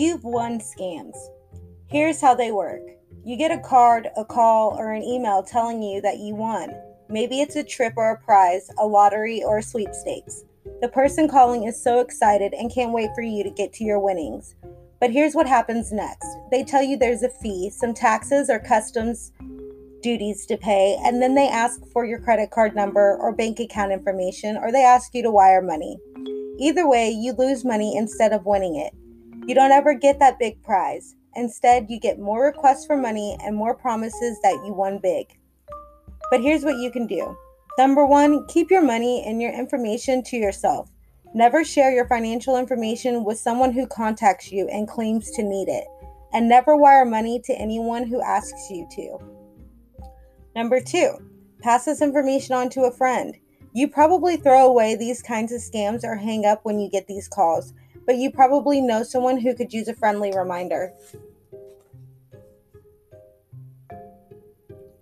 You've won scams. Here's how they work. You get a card, a call, or an email telling you that you won. Maybe it's a trip or a prize, a lottery, or a sweepstakes. The person calling is so excited and can't wait for you to get to your winnings. But here's what happens next. They tell you there's a fee, some taxes or customs duties to pay, and then they ask for your credit card number or bank account information, or they ask you to wire money. Either way, you lose money instead of winning it. You don't ever get that big prize. Instead, you get more requests for money and more promises that you won big. But here's what you can do. Number one, keep your money and your information to yourself. Never share your financial information with someone who contacts you and claims to need it. And never wire money to anyone who asks you to. Number two, pass this information on to a friend. You probably throw away these kinds of scams or hang up when you get these calls, but you probably know someone who could use a friendly reminder.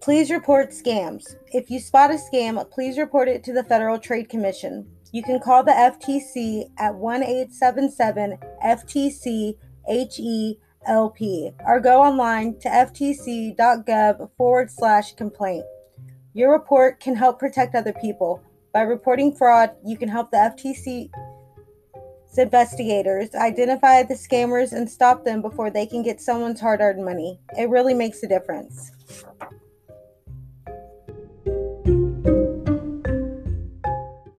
Please report scams. If you spot a scam, please report it to the Federal Trade Commission. You can call the FTC at 1-877-FTC-HELP or go online to ftc.gov/complaint. Your report can help protect other people. By reporting fraud, you can help the FTC's investigators identify the scammers and stop them before they can get someone's hard-earned money. It really makes a difference.